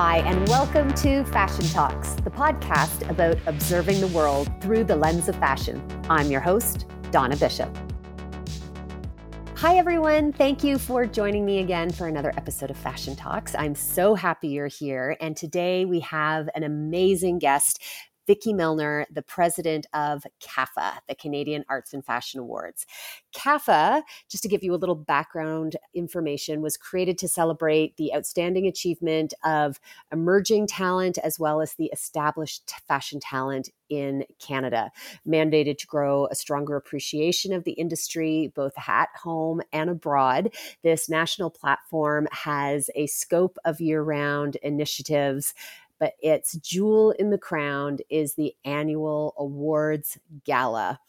Hi, and welcome to Fashion Talks, the podcast about observing the world through the lens of fashion. I'm your host, Donna Bishop. Hi, everyone. Thank you for joining me again for another episode of Fashion Talks. I'm so happy you're here. And today we have an amazing guest, Vicky Milner, the president of CAFA, the Canadian Arts and Fashion Awards. CAFA, just to give you a little background information, was created to celebrate the outstanding achievement of emerging talent as well as the established fashion talent in Canada, mandated to grow a stronger appreciation of the industry, both at home and abroad. This national platform has a scope of year-round initiatives, but its jewel in the crown is the annual awards gala.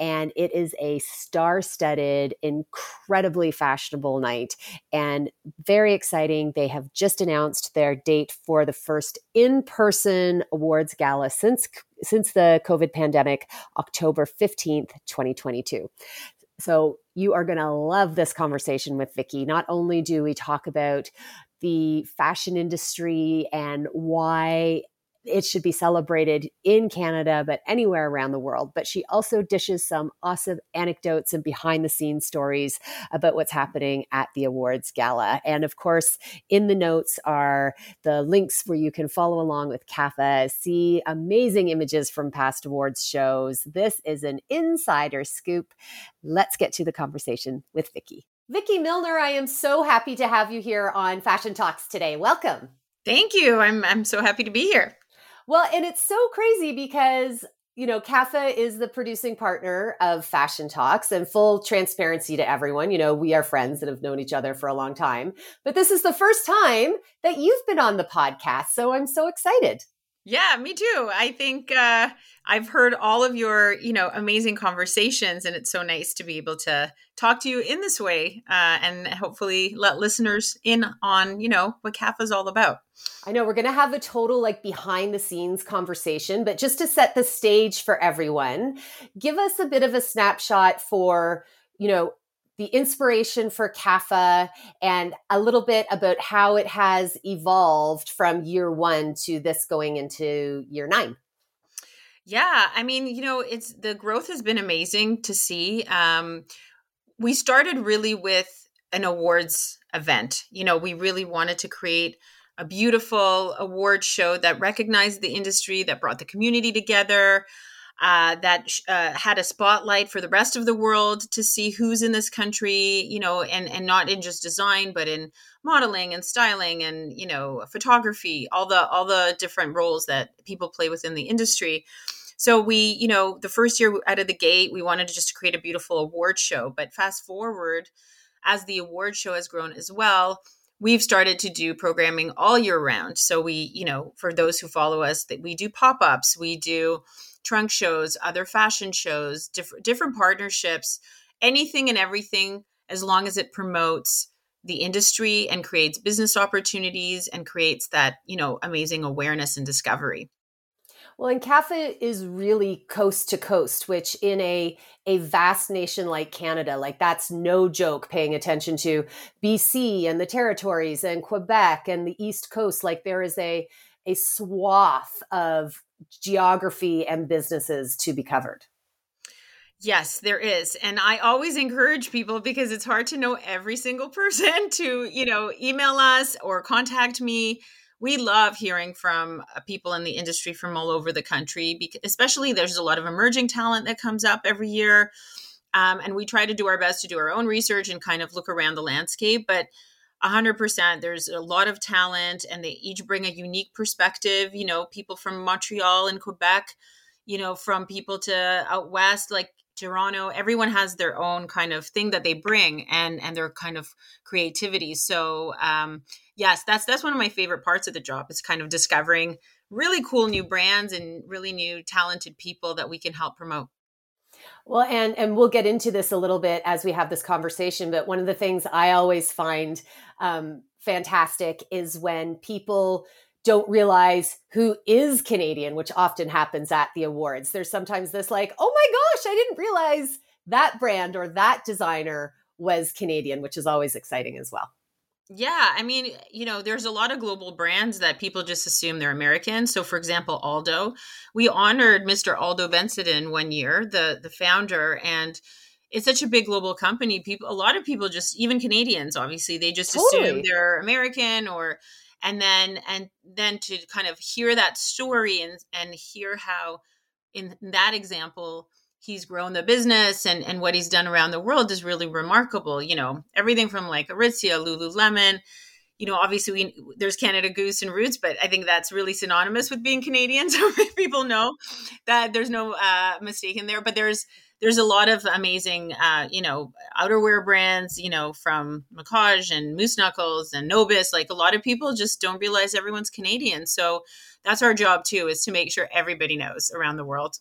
And it is a star-studded, incredibly fashionable night and very exciting. They have just announced their date for the first in-person awards gala since the COVID pandemic, October 15th, 2022. So you are going to love this conversation with Vicky. Not only do we talk about the fashion industry and why it should be celebrated in Canada, but anywhere around the world. But she also dishes some awesome anecdotes and behind the scenes stories about what's happening at the awards gala. And of course, in the notes are the links where you can follow along with CAFA, see amazing images from past awards shows. This is an insider scoop. Let's get to the conversation with Vicky. Vicky Milner, I am so happy to have you here on Fashion Talks today. Welcome. Thank you. I'm so happy to be here. Well, and it's so crazy because, you know, CAFA is the producing partner of Fashion Talks, and full transparency to everyone, you know, we are friends that have known each other for a long time, but this is the first time that you've been on the podcast. So I'm so excited. Yeah, me too. I think I've heard all of your, you know, amazing conversations, and it's so nice to be able to talk to you in this way and hopefully let listeners in on, you know, what CAFA is all about. I know we're going to have a total like behind the scenes conversation, but just to set the stage for everyone, give us a bit of a snapshot for, you know, the inspiration for CAFA and a little bit about how it has evolved from year one to this going into year 9. Yeah. I mean, you know, it's the growth has been amazing to see. We started really with an awards event. You know, we really wanted to create a beautiful award show that recognized the industry, that brought the community together, that had a spotlight for the rest of the world to see who's in this country, you know, and not in just design, but in modeling and styling and, you know, photography, all the different roles that people play within the industry. So we, you know, the first year out of the gate, we wanted to just create a beautiful award show. But fast forward, as the award show has grown as well, we've started to do programming all year round. So we, you know, for those who follow us, that we do pop-ups, we do trunk shows, other fashion shows, different partnerships, anything and everything, as long as it promotes the industry and creates business opportunities and creates that, you know, amazing awareness and discovery. Well, and CAFA is really coast to coast, which in a vast nation like Canada, like that's no joke, paying attention to BC and the territories and Quebec and the East Coast. Like there is a swath of geography and businesses to be covered. Yes, there is. And I always encourage people, because it's hard to know every single person, to, you know, email us or contact me. We love hearing from people in the industry from all over the country, because especially there's a lot of emerging talent that comes up every year. And we try to do our best to do our own research and kind of look around the landscape. But 100%. There's a lot of talent, and they each bring a unique perspective. You know, people from Montreal and Quebec, you know, from people to out west, like Toronto, everyone has their own kind of thing that they bring and their kind of creativity. So yes, that's one of my favorite parts of the job, is kind of discovering really cool new brands and really new talented people that we can help promote. Well, and we'll get into this a little bit as we have this conversation, but one of the things I always find fantastic is when people don't realize who is Canadian, which often happens at the awards. There's sometimes this like, oh my gosh, I didn't realize that brand or that designer was Canadian, which is always exciting as well. Yeah, I mean, you know, there's a lot of global brands that people just assume they're American. So, for example, Aldo, we honored Mr. Aldo Benson one year, the founder, and it's such a big global company. People, a lot of people just, even Canadians, obviously, they just assume they're American, or, and then to kind of hear that story and hear how in that example he's grown the business and what he's done around the world is really remarkable. You know, everything from like Aritzia, Lululemon, you know, obviously there's Canada Goose and Roots, but I think that's really synonymous with being Canadian. So people know that there's no mistake in there, but there's a lot of amazing, you know, outerwear brands, you know, from Macaj and Moose Knuckles and Nobis. Like a lot of people just don't realize everyone's Canadian. So that's our job too, is to make sure everybody knows around the world.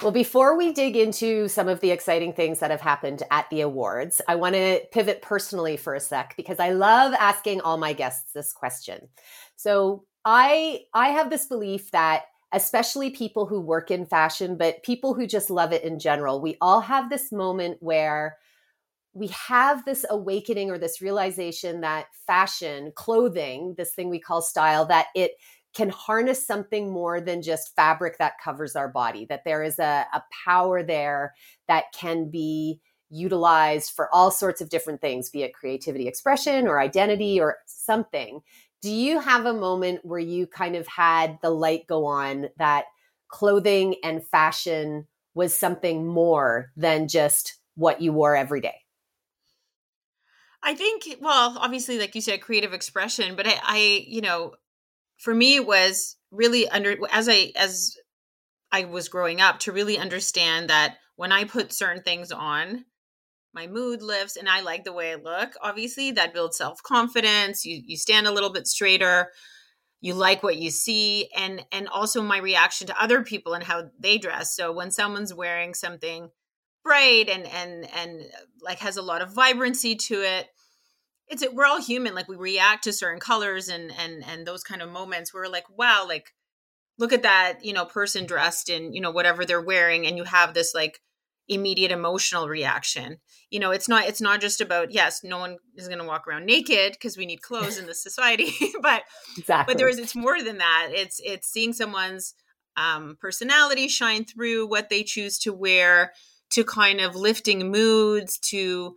Well, before we dig into some of the exciting things that have happened at the awards, I want to pivot personally for a sec, because I love asking all my guests this question. So I have this belief that especially people who work in fashion, but people who just love it in general, we all have this moment where we have this awakening or this realization that fashion, clothing, this thing we call style, that it can harness something more than just fabric that covers our body, that there is a power there that can be utilized for all sorts of different things, be it creativity, expression, or identity, or something. Do you have a moment where you kind of had the light go on that clothing and fashion was something more than just what you wore every day? I think, well, obviously, like you said, creative expression, but I you know, for me, it was really as I was growing up to really understand that when I put certain things on, my mood lifts and I like the way I look. Obviously, that builds self-confidence. You stand a little bit straighter. You like what you see, and also my reaction to other people and how they dress. So when someone's wearing something bright and like has a lot of vibrancy to it, we're all human. Like we react to certain colors and those kind of moments where we're like, wow, like look at that, you know, person dressed in, you know, whatever they're wearing. And you have this like immediate emotional reaction. You know, it's not just about, yes, no one is going to walk around naked because we need clothes in this society, but, exactly. But it's more than that. It's seeing someone's personality shine through what they choose to wear, to kind of lifting moods, to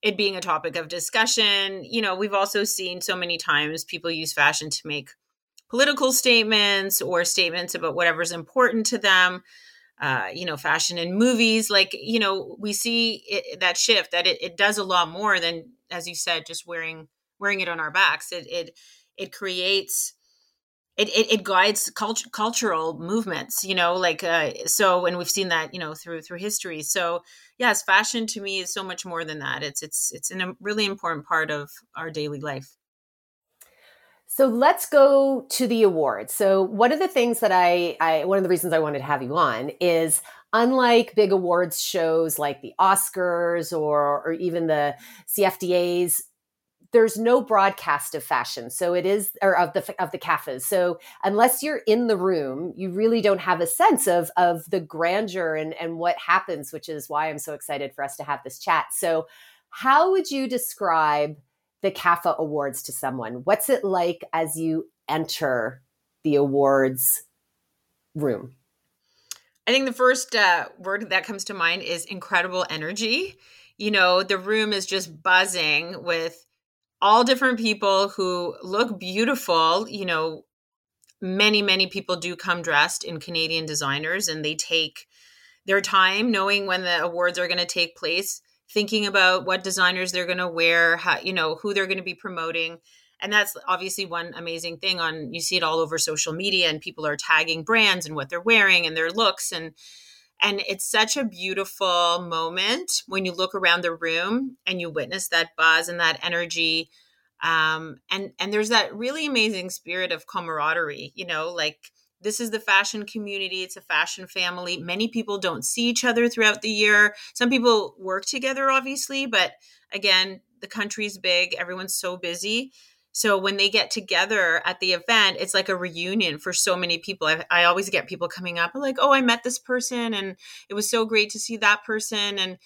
it being a topic of discussion. You know, we've also seen so many times people use fashion to make political statements or statements about whatever's important to them. You know, fashion in movies, like, you know, we see that shift, that it does a lot more than, as you said, just wearing it on our backs. It creates, it guides cultural movements, you know, like, so, and we've seen that, you know, through history. So yes, fashion to me is so much more than that. It's a really important part of our daily life. So let's go to the awards. So one of the things that one of the reasons I wanted to have you on is, unlike big awards shows like the Oscars or even the CFDAs, there's no broadcast of fashion. So it is, or of the CAFAs. So unless you're in the room, you really don't have a sense of the grandeur and what happens, which is why I'm so excited for us to have this chat. So how would you describe the CAFA Awards to someone? What's it like as you enter the awards room? I think the first word that comes to mind is incredible energy. You know, the room is just buzzing with all different people who look beautiful. You know, many, many people do come dressed in Canadian designers, and they take their time knowing when the awards are going to take place, thinking about what designers they're going to wear, how, you know, who they're going to be promoting. And that's obviously one amazing thing you see it all over social media, and people are tagging brands and what they're wearing and their looks. And it's such a beautiful moment when you look around the room and you witness that buzz and that energy. And there's that really amazing spirit of camaraderie, you know, like this is the fashion community. It's a fashion family. Many people don't see each other throughout the year. Some people work together, obviously, but again, the country's big. Everyone's so busy. So when they get together at the event, it's like a reunion for so many people. I always get people coming up like, oh, I met this person and it was so great to see that person. And,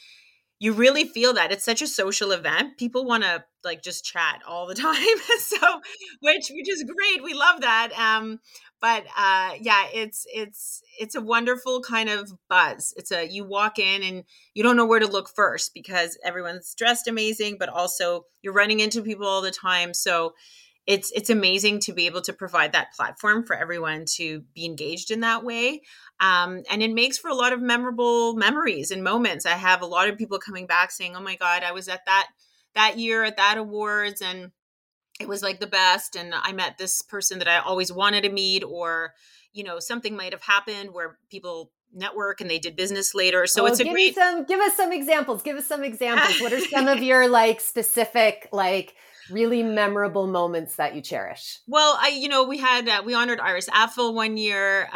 you really feel that it's such a social event. People want to like just chat all the time. So, which is great. We love that. But it's a wonderful kind of buzz. You walk in and you don't know where to look first because everyone's dressed amazing, but also you're running into people all the time. So it's amazing to be able to provide that platform for everyone to be engaged in that way. And it makes for a lot of memorable memories and moments. I have a lot of people coming back saying, oh my God, I was at that year at that awards and it was like the best. And I met this person that I always wanted to meet, or, you know, something might have happened where people network and they did business later. So it's a great. Give us some examples. What are some of your like specific, like really memorable moments that you cherish? Well, we honored Iris Apfel one year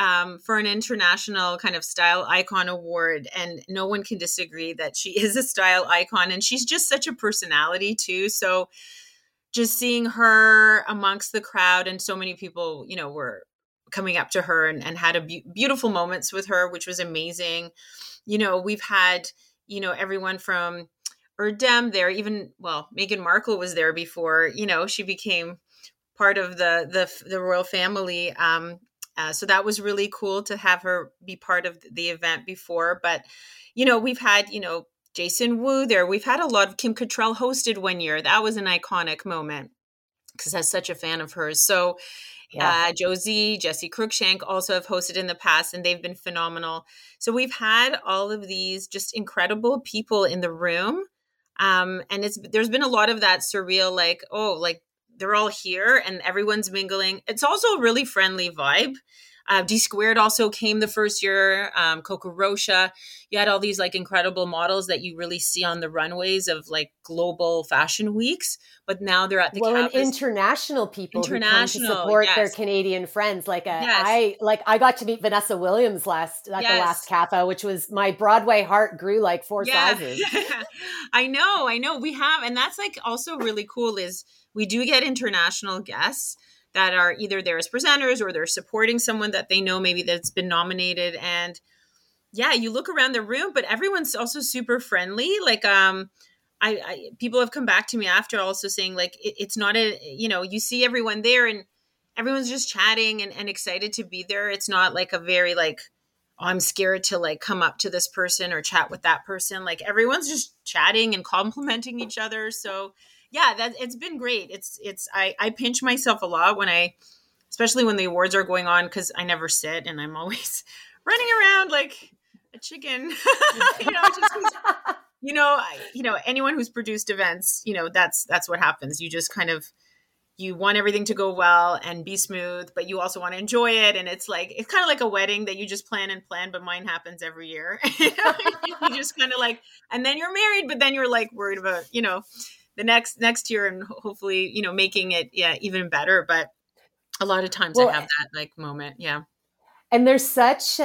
for an international kind of style icon award. And no one can disagree that she is a style icon and she's just such a personality too. So just seeing her amongst the crowd and so many people, you know, were coming up to her and had a beautiful moments with her, which was amazing. You know, we've had, you know, everyone from Erdem there, Meghan Markle was there before, you know, she became part of the royal family. So that was really cool to have her be part of the event before. But, you know, we've had, you know, Jason Wu there. We've had a lot of Kim Cattrall hosted one year. That was an iconic moment because I was such a fan of hers. So Josie, Jesse Cruikshank also have hosted in the past and they've been phenomenal. So we've had all of these just incredible people in the room. And there's been a lot of that surreal, like, oh, like they're all here and everyone's mingling. It's also a really friendly vibe. D Squared also came the first year. Coco Rocha. You had all these like incredible models that you really see on the runways of like global fashion weeks, but now they're at the CAFA. And international people who come to support their Canadian friends. I got to meet Vanessa Williams the last CAFA, which was my Broadway heart grew like four sizes. Yeah. I know. We have, and that's like also really cool is we do get international guests that are either there as presenters or they're supporting someone that they know maybe that's been nominated. And yeah, you look around the room, but everyone's also super friendly. Like people have come back to me after also saying like, it's not you see everyone there and everyone's just chatting and excited to be there. It's not like a very like, oh, I'm scared to like come up to this person or chat with that person. Like everyone's just chatting and complimenting each other. So yeah, it's been great. I pinch myself a lot especially when the awards are going on, because I never sit and I'm always running around like a chicken. Anyone who's produced events, you know, that's what happens. You just kind of, you want everything to go well and be smooth, but you also want to enjoy it. And it's like, it's kind of like a wedding that you just plan, but mine happens every year. You just kind of like, and then you're married, but then you're like worried about, you know, the next year and hopefully, you know, making it even better. But a lot of times I have that like moment. Yeah. And there's such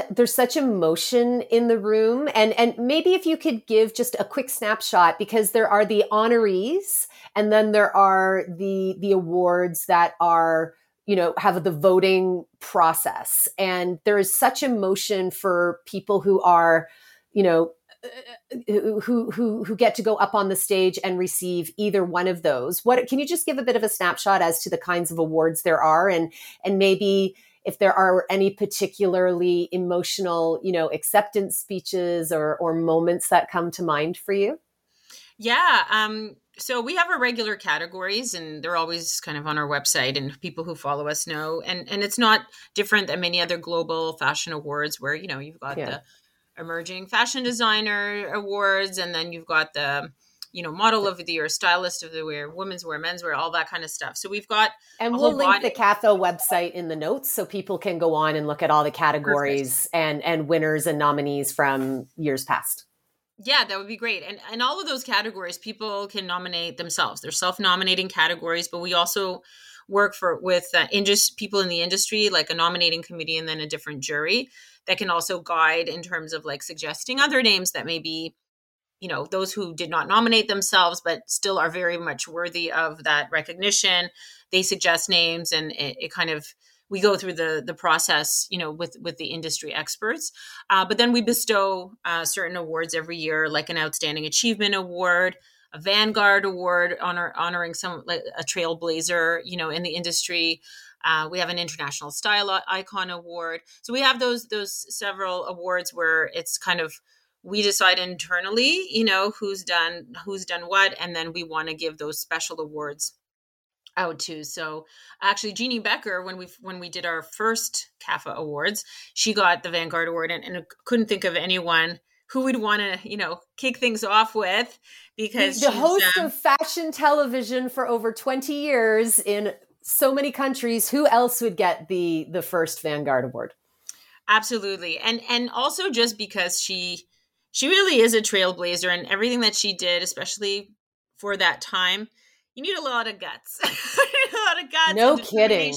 emotion in the room. And maybe if you could give just a quick snapshot, because there are the honorees and then there are the awards that are, you know, have the voting process. And there is such emotion for people who are, you know, who get to go up on the stage and receive either one of those. What can you just give a bit of a snapshot as to the kinds of awards there are and maybe if there are any particularly emotional, you know, acceptance speeches or moments that come to mind for you? Yeah. So we have our regular categories and they're always kind of on our website and people who follow us know, and it's not different than many other global fashion awards where, you know, you've got the Emerging Fashion Designer Awards. And then you've got the, you know, Model of the Year, Stylist of the Year, Women's Wear, Men's Wear, all that kind of stuff. So we've got and we'll link the CAFA website in the notes so people can go on and look at all the categories and winners and nominees from years past. Yeah, that would be great. And all of those categories, people can nominate themselves. They're self-nominating categories, but we also work people in the industry, like a nominating committee and then a different jury that can also guide in terms of like suggesting other names that may be, you know, those who did not nominate themselves, but still are very much worthy of that recognition. They suggest names and it kind of we go through the process, you know, with the industry experts. But then we bestow certain awards every year, like an Outstanding Achievement Award, a Vanguard Award, honoring some, like a trailblazer, you know, in the industry. We have an International Style Icon Award. So we have those several awards where it's kind of, we decide internally, you know, who's done what, and then we want to give those special awards out to. So actually, Jeannie Becker, when we did our first CAFA awards, she got the Vanguard Award, and couldn't think of anyone who would want to, you know, kick things off with, because the host of fashion television for over 20 years in so many countries. Who else would get the first Vanguard Award? Absolutely, and also just because she really is a trailblazer, and everything that she did, especially for that time, you need a lot of guts. No kidding.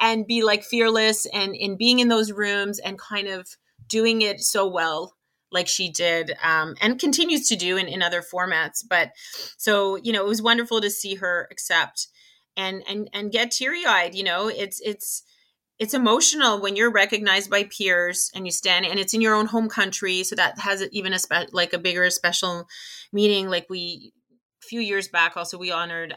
And be like fearless, and in being in those rooms and kind of doing it so well, like she did, and continues to do in other formats. But so, you know, it was wonderful to see her accept and get teary-eyed. You know, it's emotional when you're recognized by peers and you stand, and it's in your own home country. So that has even a bigger special meaning. Like few years back, also, we honored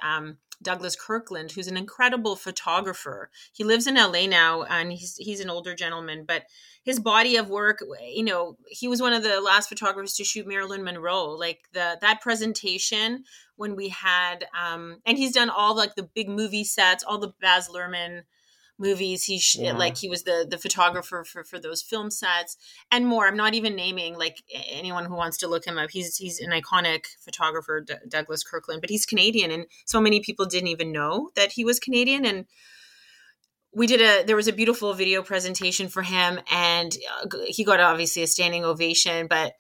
Douglas Kirkland, who's an incredible photographer. He lives in LA now, and he's an older gentleman, but his body of work, you know, he was one of the last photographers to shoot Marilyn Monroe. Like that presentation when we had, and he's done all like the big movie sets, all the Baz Luhrmann movies. He was the photographer for those film sets and more. I'm not even naming, like, anyone who wants to look him up. He's an iconic photographer, Douglas Kirkland, but he's Canadian, and so many people didn't even know that he was Canadian. And we did there was a beautiful video presentation for him, and he got obviously a standing ovation. But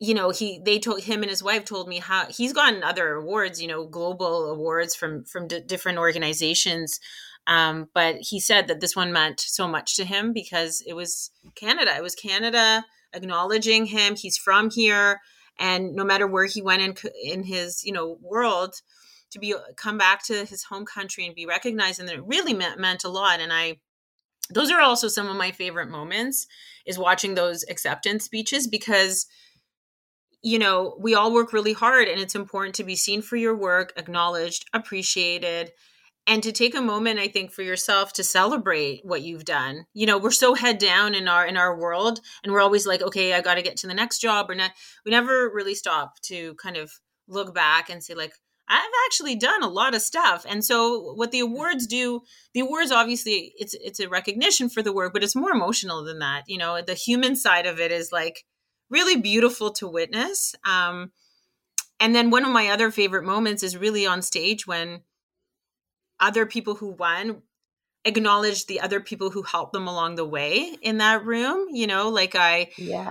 you know, him and his wife told me how he's gotten other awards, you know, global awards from different organizations. But he said that this one meant so much to him because it was Canada. It was Canada acknowledging him. He's from here, and no matter where he went in his, you know, world, to come back to his home country and be recognized, and it really meant a lot. And those are also some of my favorite moments, is watching those acceptance speeches, because, you know, we all work really hard, and it's important to be seen for your work, acknowledged, appreciated. And to take a moment, I think, for yourself to celebrate what you've done. You know, we're so head down in our world, and we're always like, okay, I got to get to the next job, or not. We never really stop to kind of look back and say, like, I've actually done a lot of stuff. And so what the awards do, obviously it's a recognition for the work, but it's more emotional than that. You know, the human side of it is like really beautiful to witness. And then one of my other favorite moments is really on stage when other people who won acknowledged the other people who helped them along the way in that room. You know, like I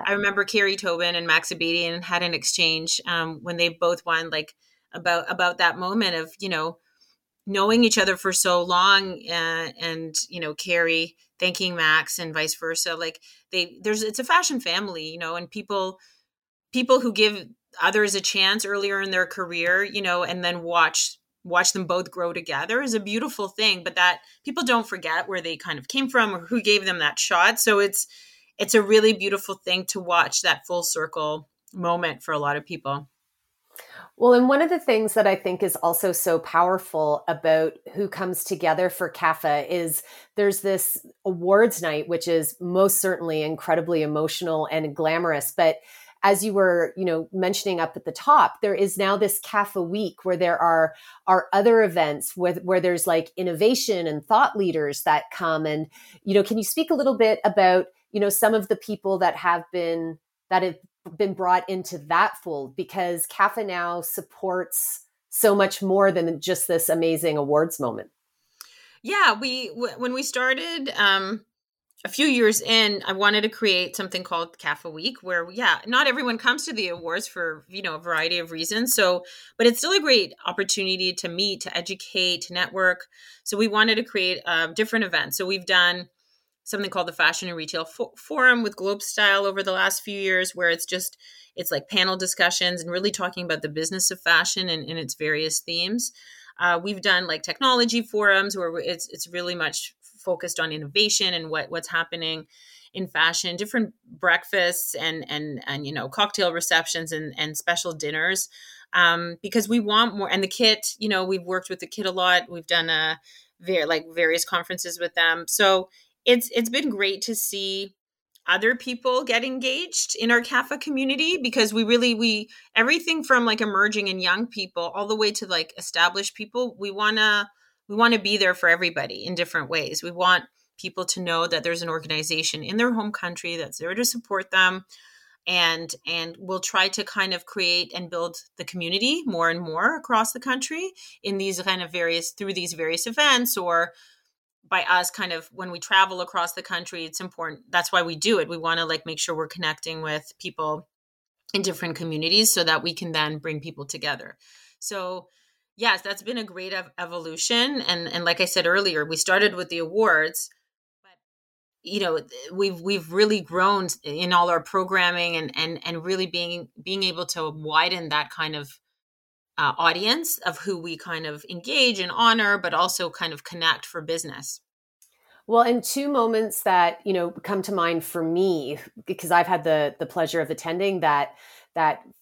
remember Carrie Tobin and Max Abedian had an exchange when they both won, like about that moment of, you know, knowing each other for so long, and, you know, Carrie thanking Max and vice versa. Like it's a fashion family, you know, and people who give others a chance earlier in their career, you know, and then watch them both grow together is a beautiful thing, but that people don't forget where they kind of came from or who gave them that shot. So it's a really beautiful thing to watch, that full circle moment for a lot of people. Well, and one of the things that I think is also so powerful about who comes together for CAFA is there's this awards night, which is most certainly incredibly emotional and glamorous, but as you were, you know, mentioning up at the top, there is now this CAFA week where there are other events where there's like innovation and thought leaders that come. And, you know, can you speak a little bit about, you know, some of the people that have been brought into that fold? Because CAFA now supports so much more than just this amazing awards moment. Yeah, when we started, a few years in, I wanted to create something called CAFA Week where, yeah, not everyone comes to the awards for, you know, a variety of reasons. So, but it's still a great opportunity to meet, to educate, to network. So we wanted to create different events. So we've done something called the Fashion and Retail Forum with Globe Style over the last few years, where it's like panel discussions and really talking about the business of fashion and its various themes. We've done like technology forums where it's really much focused on innovation and what's happening in fashion, different breakfasts and you know, cocktail receptions and special dinners, because we want more. And the Kit, you know, we've worked with the Kit a lot. We've done various conferences with them. So it's been great to see other people get engaged in our CAFA community, because we everything from like emerging and young people all the way to like established people. We want to be there for everybody in different ways. We want people to know that there's an organization in their home country that's there to support them, and we'll try to kind of create and build the community more and more across the country in these kind of through these various events, or by us kind of when we travel across the country. It's important. That's why we do it. We want to like make sure we're connecting with people in different communities so that we can then bring people together. So yes, that's been a great evolution. And like I said earlier, we started with the awards, but you know, we've really grown in all our programming and really being able to widen that kind of audience of who we kind of engage and honor, but also kind of connect for business. Well, and two moments that, you know, come to mind for me, because I've had the pleasure of attending that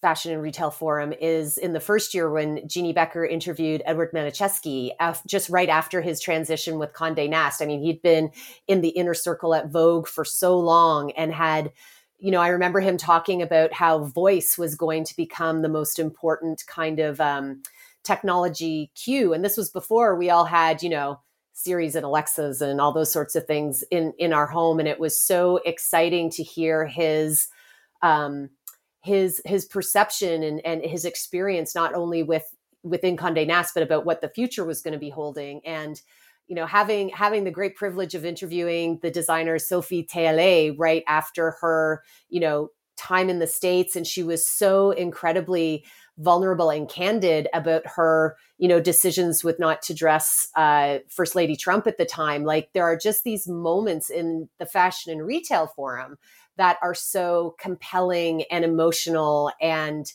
fashion and retail forum, is in the first year when Jeannie Becker interviewed Edward Manacheski just right after his transition with Condé Nast. I mean, he'd been in the inner circle at Vogue for so long and had, you know, I remember him talking about how voice was going to become the most important kind of technology cue. And this was before we all had, you know, Siris and Alexas and all those sorts of things in our home. And it was so exciting to hear his perception and his experience, not only within Condé Nast, but about what the future was going to be holding. And you know, having the great privilege of interviewing the designer Sophie Taylor right after her, you know, time in the States. And she was so incredibly vulnerable and candid about her, you know, decisions with not to dress First Lady Trump at the time. Like, there are just these moments in the fashion and retail forum that are so compelling and emotional and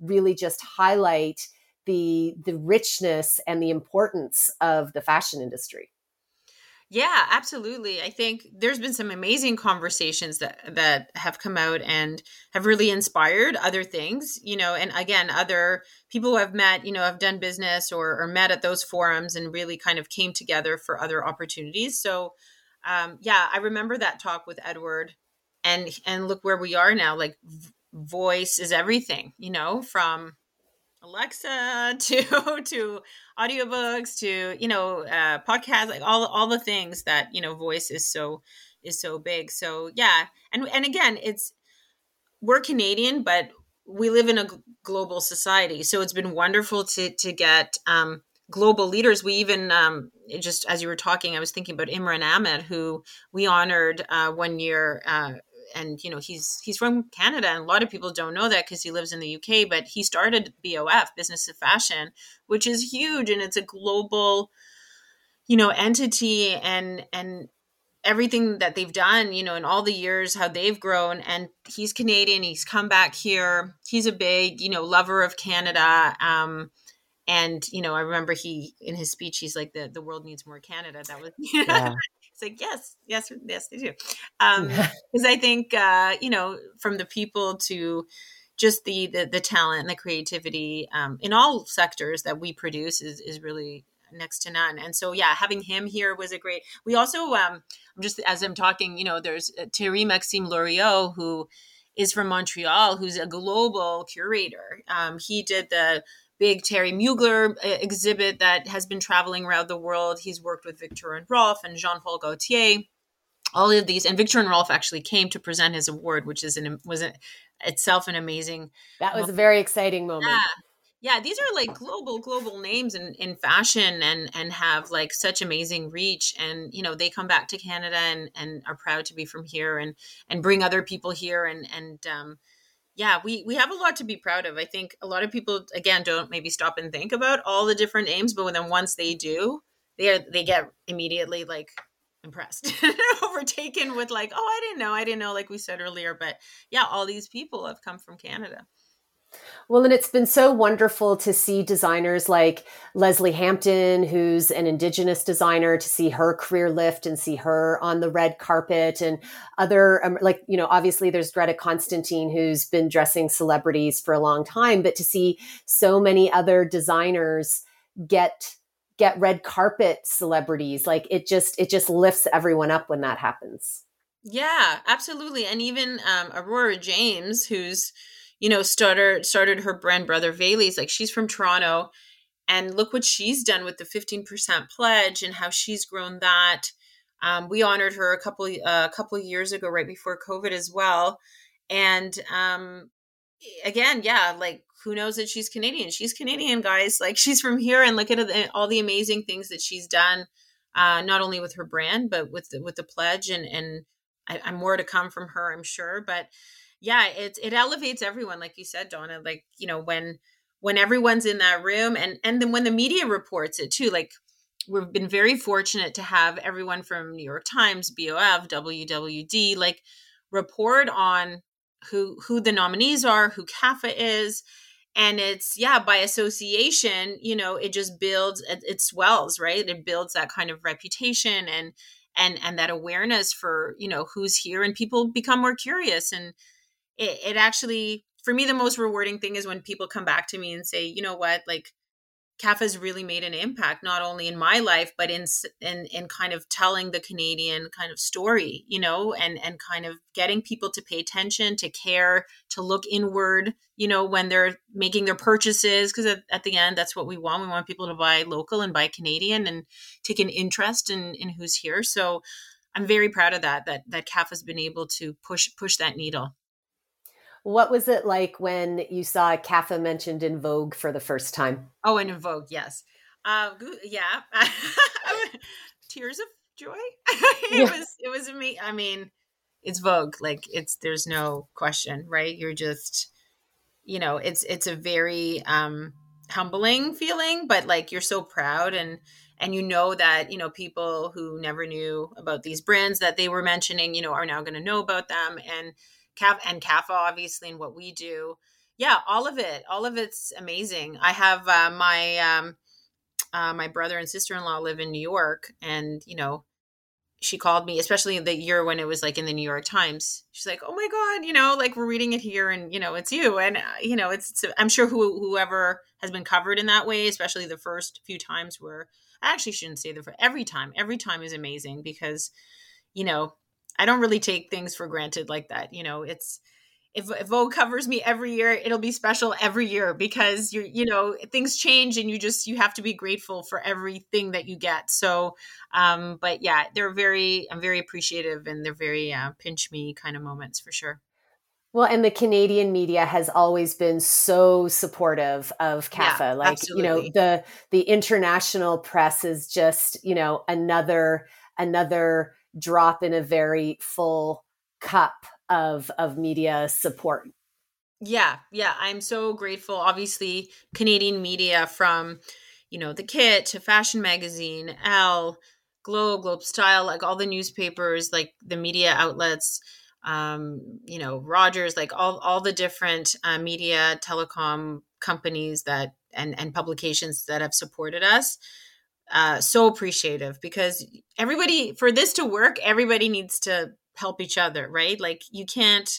really just highlight the richness and the importance of the fashion industry. Yeah, absolutely. I think there's been some amazing conversations that have come out and have really inspired other things, you know, and again, other people who I've met, you know, have done business or met at those forums and really kind of came together for other opportunities. So yeah, I remember that talk with Edward, and look where we are now. Like, voice is everything, you know, from Alexa to audiobooks to, you know, podcasts, like all the things that, you know, voice is so big. So yeah, and again, we're Canadian, but we live in a global society, so it's been wonderful to get global leaders. We even just as you were talking, I was thinking about Imran Ahmed, who we honored one year. And, you know, he's from Canada, and a lot of people don't know that because he lives in the UK, but he started BOF, Business of Fashion, which is huge. And it's a global, you know, entity, and everything that they've done, you know, in all the years, how they've grown. And he's Canadian. He's come back here. He's a big, you know, lover of Canada. And, you know, I remember in his speech, he's like, the world needs more Canada. That was, yeah. It's like, yes, they do. Because I think, you know, from the people to just the talent and the creativity in all sectors that we produce is really next to none. And so, yeah, having him here was a great, we also, just as I'm talking, you know, there's Thierry Maxime Loriot, who is from Montreal, who's a global curator. He did the big Terry Mugler exhibit that has been traveling around the world. He's worked with Victor and Rolf and Jean-Paul Gaultier, all of these. And Victor and Rolf actually came to present his award, which was itself an amazing. That was a very exciting moment. Yeah. These are like global names in fashion and have like such amazing reach. And, you know, they come back to Canada and are proud to be from here and bring other people here and yeah, we have a lot to be proud of. I think a lot of people, again, don't maybe stop and think about all the different names, but then once they do, they get immediately like impressed, overtaken with like, oh, I didn't know, like we said earlier. But yeah, all these people have come from Canada. Well, and it's been so wonderful to see designers like Leslie Hampton, who's an Indigenous designer, to see her career lift and see her on the red carpet, and other, like, you know, obviously there's Greta Constantine, who's been dressing celebrities for a long time, but to see so many other designers get red carpet celebrities, like it just lifts everyone up when that happens. Yeah, absolutely. And even Aurora James, who's, you know, started her brand Brother Vaileys. Like, she's from Toronto, and look what she's done with the 15% pledge and how she's grown that. We honored her a couple of years ago, right before COVID as well. And again, yeah, like, who knows that she's Canadian? She's Canadian, guys. Like, she's from here, and look at all the amazing things that she's done, not only with her brand, but with the pledge. And I'm more to come from her, I'm sure, but. Yeah, it elevates everyone, like you said, Donna. Like, you know, when everyone's in that room, and then when the media reports it too. Like, we've been very fortunate to have everyone from New York Times, BOF, WWD, like, report on who the nominees are, who CAFA is, and it's, yeah, by association, you know, it just builds, it swells, right? It builds that kind of reputation and that awareness for, you know, who's here, and people become more curious. And it actually, for me, the most rewarding thing is when people come back to me and say, you know what, like, CAFA's really made an impact, not only in my life, but in kind of telling the Canadian kind of story, you know, and kind of getting people to pay attention, to care, to look inward, you know, when they're making their purchases. Because at the end, that's what we want. We want people to buy local and buy Canadian and take an interest in who's here. So I'm very proud of that CAFA's been able to push that needle. What was it like when you saw CAFA mentioned in Vogue for the first time? Oh, and in Vogue, yes. Yeah. Tears of joy. It was amazing. I mean, it's Vogue. Like, there's no question, right? You're just, you know, it's a very humbling feeling, but, like, you're so proud, and you know that, you know, people who never knew about these brands that they were mentioning, you know, are now going to know about them. And CAFA, obviously, and what we do. Yeah, all of it's amazing. I have my brother and sister-in-law live in New York, and, you know, she called me, especially the year when it was, like, in the New York Times. She's like, oh my God, you know, like, we're reading it here, and, you know, it's you. And, you know, it's I'm sure whoever has been covered in that way, especially the first few times where, I actually shouldn't say every time is amazing, because, you know, I don't really take things for granted like that. You know, it's, if Vogue covers me every year, it'll be special every year, because you know, things change, and you have to be grateful for everything that you get. So, but yeah, I'm very appreciative, and they're very pinch me kind of moments for sure. Well, and the Canadian media has always been so supportive of CAFA. Yeah, like, absolutely. You know, the international press is just, you know, another drop in a very full cup of media support. Yeah. I'm so grateful. Obviously, Canadian media, from, you know, The Kit to Fashion Magazine, Elle, Globe Style, like, all the newspapers, like, the media outlets, you know, Rogers, like, all the different media, telecom companies that, and publications that have supported us. So appreciative, because everybody, for this to work, everybody needs to help each other, right? Like, you can't,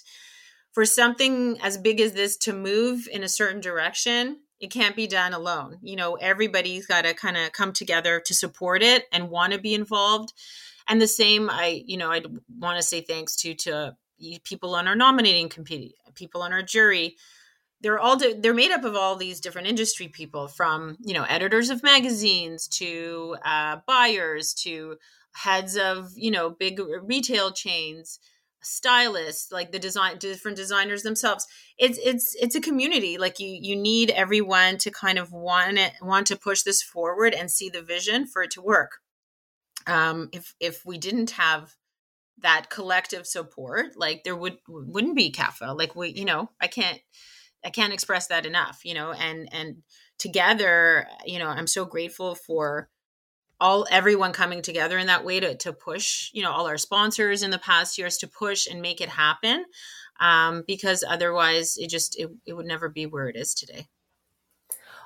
for something as big as this to move in a certain direction, it can't be done alone. You know, everybody's got to kind of come together to support it and want to be involved. And the same, I want to say thanks to people on our nominating committee, people on our jury. They're made up of all these different industry people, from, you know, editors of magazines to buyers to heads of, you know, big retail chains, stylists, like different designers themselves. It's a community. Like, you need everyone to kind of want to push this forward and see the vision for it to work. If we didn't have that collective support, like, there wouldn't be CAFA. Like, we, you know, I can't express that enough, you know, and together, you know, I'm so grateful for everyone coming together in that way to push, you know, all our sponsors in the past years to push and make it happen. because otherwise it would never be where it is today.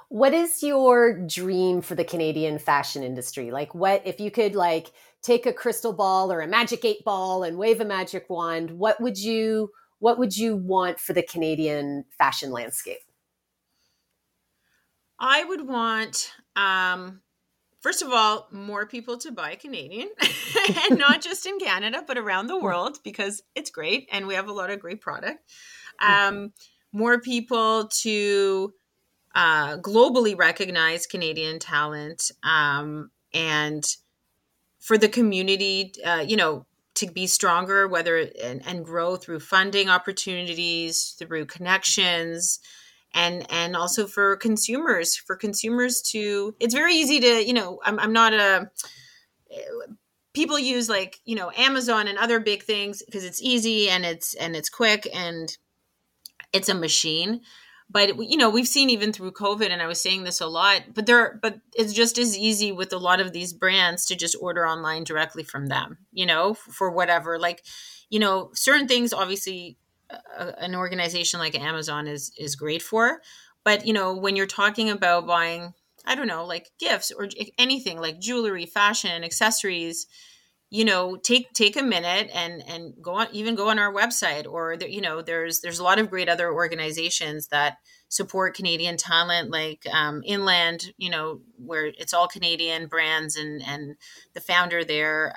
What is your dream for the Canadian fashion industry? Like, what if you could like take a crystal ball or a magic 8 ball and wave a magic wand? What would you want for the Canadian fashion landscape? I would want, first of all, more people to buy Canadian and not just in Canada, but around the world, because it's great. And we have a lot of great product. More people to globally recognize Canadian talent, and for the community, to be stronger, and grow through funding opportunities, through connections, and also for consumers to, it's very easy to, I'm not a, people use like, Amazon and other big things because it's easy and it's quick and it's a machine. But, we've seen even through COVID, and I was saying this a lot, but it's just as easy with a lot of these brands to just order online directly from them, for whatever, certain things, obviously an organization like Amazon is great for, but when you're talking about buying, I don't know, like gifts or anything like jewelry, fashion, accessories, take a minute and go on our website, or there's a lot of great other organizations that support Canadian talent, like Inland, where it's all Canadian brands, and the founder there,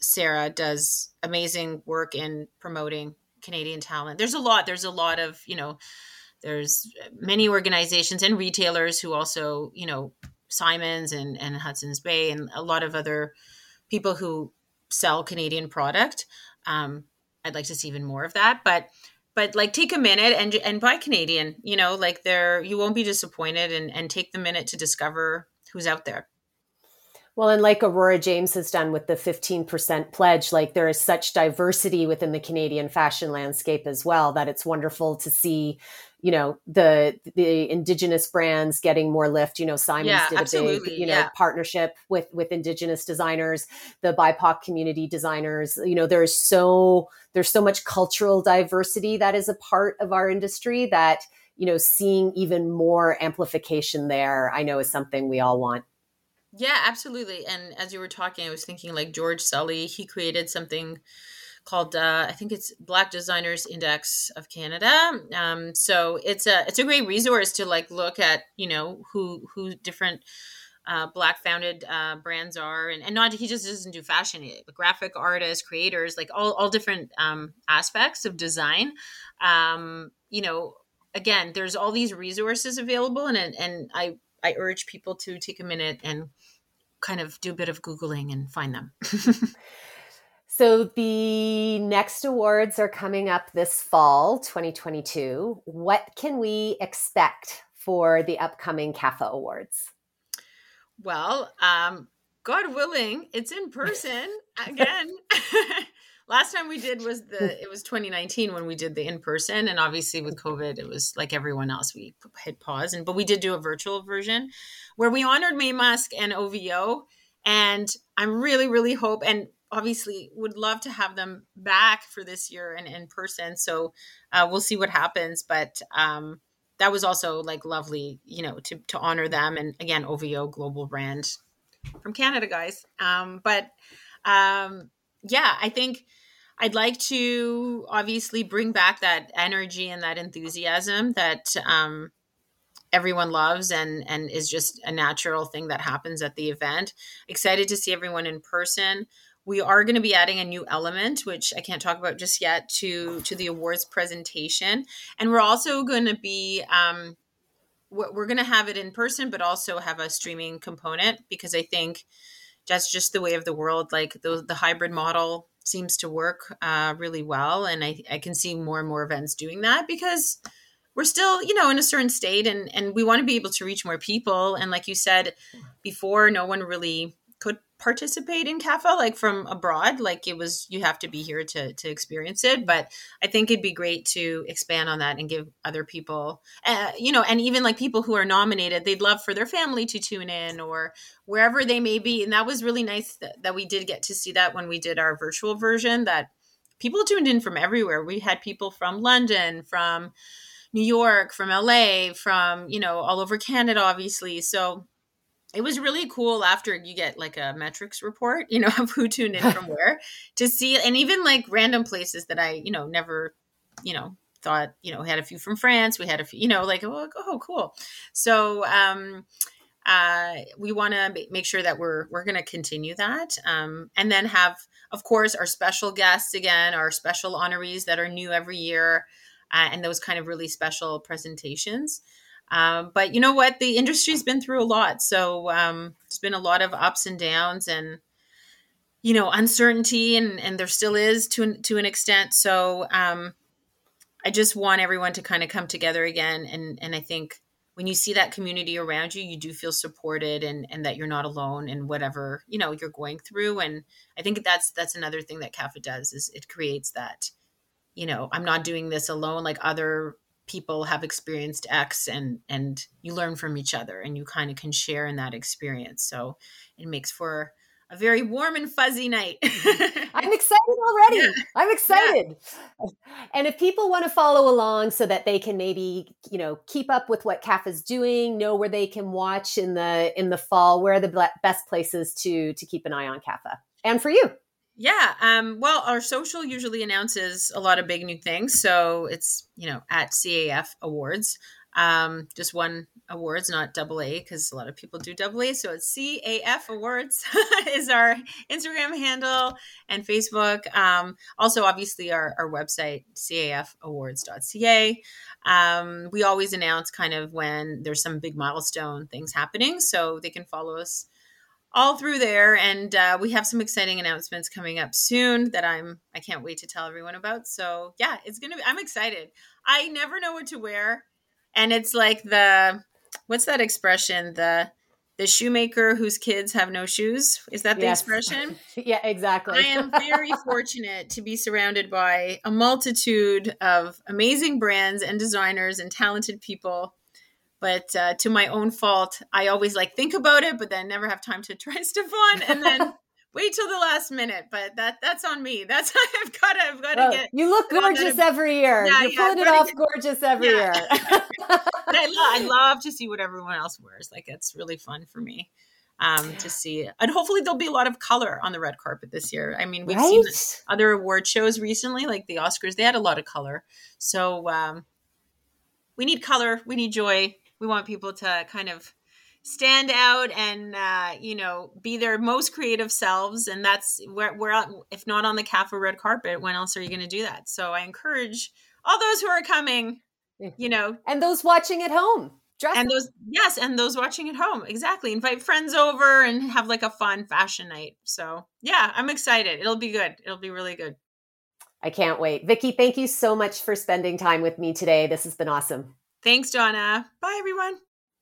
Sarah, does amazing work in promoting Canadian talent. There's a lot of there's many organizations and retailers who also, Simons and Hudson's Bay and a lot of other people who sell Canadian product. I'd like to see even more of that, but like take a minute and buy Canadian, you won't be disappointed, and take the minute to discover who's out there. Well, and like Aurora James has done with the 15% pledge, like there is such diversity within the Canadian fashion landscape as well, that it's wonderful to see, the Indigenous brands getting more lift. Simons did a big, partnership with Indigenous designers, the BIPOC community designers. There's so much cultural diversity that is a part of our industry that, seeing even more amplification there, I know is something we all want. Yeah, absolutely. And as you were talking, I was thinking like George Sully, he created something called, I think it's Black Designers Index of Canada. So it's a great resource to like look at, who different Black founded brands are, and not, he just doesn't do fashion, like graphic artists, creators, like all different aspects of design. Again, there's all these resources available, and I urge people to take a minute and kind of do a bit of Googling and find them. So the next awards are coming up this fall, 2022. What can we expect for the upcoming CAFA Awards? Well, God willing, it's in person again. Last time we did was 2019 when we did the in-person, and obviously with COVID, it was like everyone else, we hit pause, but we did do a virtual version where we honored Mae Musk and OVO, and I really, really hope, and obviously would love to have them back for this year and in person. So we'll see what happens, but that was also like lovely, to honor them. And again, OVO, global brand from Canada, guys. I think I'd like to obviously bring back that energy and that enthusiasm that everyone loves and is just a natural thing that happens at the event. Excited to see everyone in person. We are going to be adding a new element, which I can't talk about just yet, to the awards presentation. And we're also going to be we're going to have it in person, but also have a streaming component, because I think that's just the way of the world. Like the hybrid model seems to work really well. And I can see more and more events doing that, because we're still, in a certain state, and we want to be able to reach more people. And like you said before, no one really could participate in CAFA, like from abroad, like it was, you have to be here to experience it. But I think it'd be great to expand on that and give other people, and even like people who are nominated, they'd love for their family to tune in or wherever they may be. And that was really nice that we did get to see that when we did our virtual version, that people tuned in from everywhere. We had people from London, from New York, from LA, from, you know, all over Canada, obviously. So it was really cool after you get like a metrics report, you know, of who tuned in from where to see, and even like random places that I, you know, never, you know, thought, you know, we had a few from France. We had a few, you know, like, oh, cool. So, we want to make sure that we're going to continue that. And then have, of course, our special guests again, our special honorees that are new every year, and those kind of really special presentations. But you know what? The industry's been through a lot. So there's been a lot of ups and downs and, you know, uncertainty, and there still is to an extent. So I just want everyone to kind of come together again. And I think when you see that community around you, you do feel supported and that you're not alone in whatever, you know, you're going through. And I think that's another thing that CAFA does is it creates that, you know, I'm not doing this alone, like other people have experienced X, and you learn from each other and you kind of can share in that experience. So it makes for a very warm and fuzzy night. I'm excited already. Yeah. I'm excited. Yeah. And if people want to follow along so that they can maybe, you know, keep up with what CAFA's doing, know where they can watch in the fall, where are the best places to keep an eye on CAFA and for you? Yeah. Well, our social usually announces a lot of big new things. So it's, you know, at CAF Awards, just one awards, not AA, because a lot of people do AA. So it's CAF Awards is our Instagram handle and Facebook. Also, obviously, our website, cafawards.ca. We always announce kind of when there's some big milestone things happening. So they can follow us all through there. And we have some exciting announcements coming up soon that I can't wait to tell everyone about. So yeah, it's going to be, I'm excited. I never know what to wear. And it's like what's that expression? The shoemaker whose kids have no shoes. Is that the expression? Yeah, exactly. I am very fortunate to be surrounded by a multitude of amazing brands and designers and talented people. But to my own fault, I always like think about it, but then never have time to try stuff on, and then wait till the last minute. But that's on me. That's I've got to get. You look gorgeous every year. Yeah, you're pulling it off gorgeous every year. I love to see what everyone else wears. Like it's really fun for me to see, and hopefully there'll be a lot of color on the red carpet this year. I mean, we've seen other award shows recently, like the Oscars. They had a lot of color. So we need color. We need joy. We want people to kind of stand out and, you know, be their most creative selves. And that's where if not on the CAFA red carpet, when else are you going to do that? So I encourage all those who are coming, you know. And those watching at home. And those watching at home. Exactly. Invite friends over and have like a fun fashion night. So yeah, I'm excited. It'll be good. It'll be really good. I can't wait. Vicky, thank you so much for spending time with me today. This has been awesome. Thanks, Donna. Bye, everyone.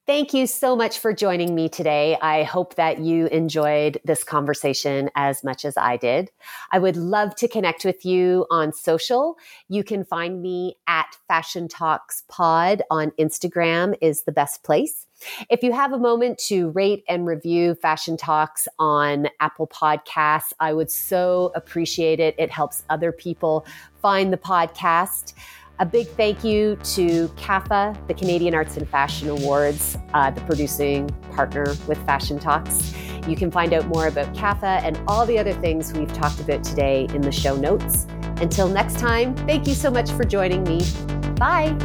Thank you so much for joining me today. I hope that you enjoyed this conversation as much as I did. I would love to connect with you on social. You can find me at Fashion Talks Pod on Instagram is the best place. If you have a moment to rate and review Fashion Talks on Apple Podcasts, I would so appreciate it. It helps other people find the podcast. A big thank you to CAFA, the Canadian Arts and Fashion Awards, the producing partner with Fashion Talks. You can find out more about CAFA and all the other things we've talked about today in the show notes. Until next time, thank you so much for joining me. Bye.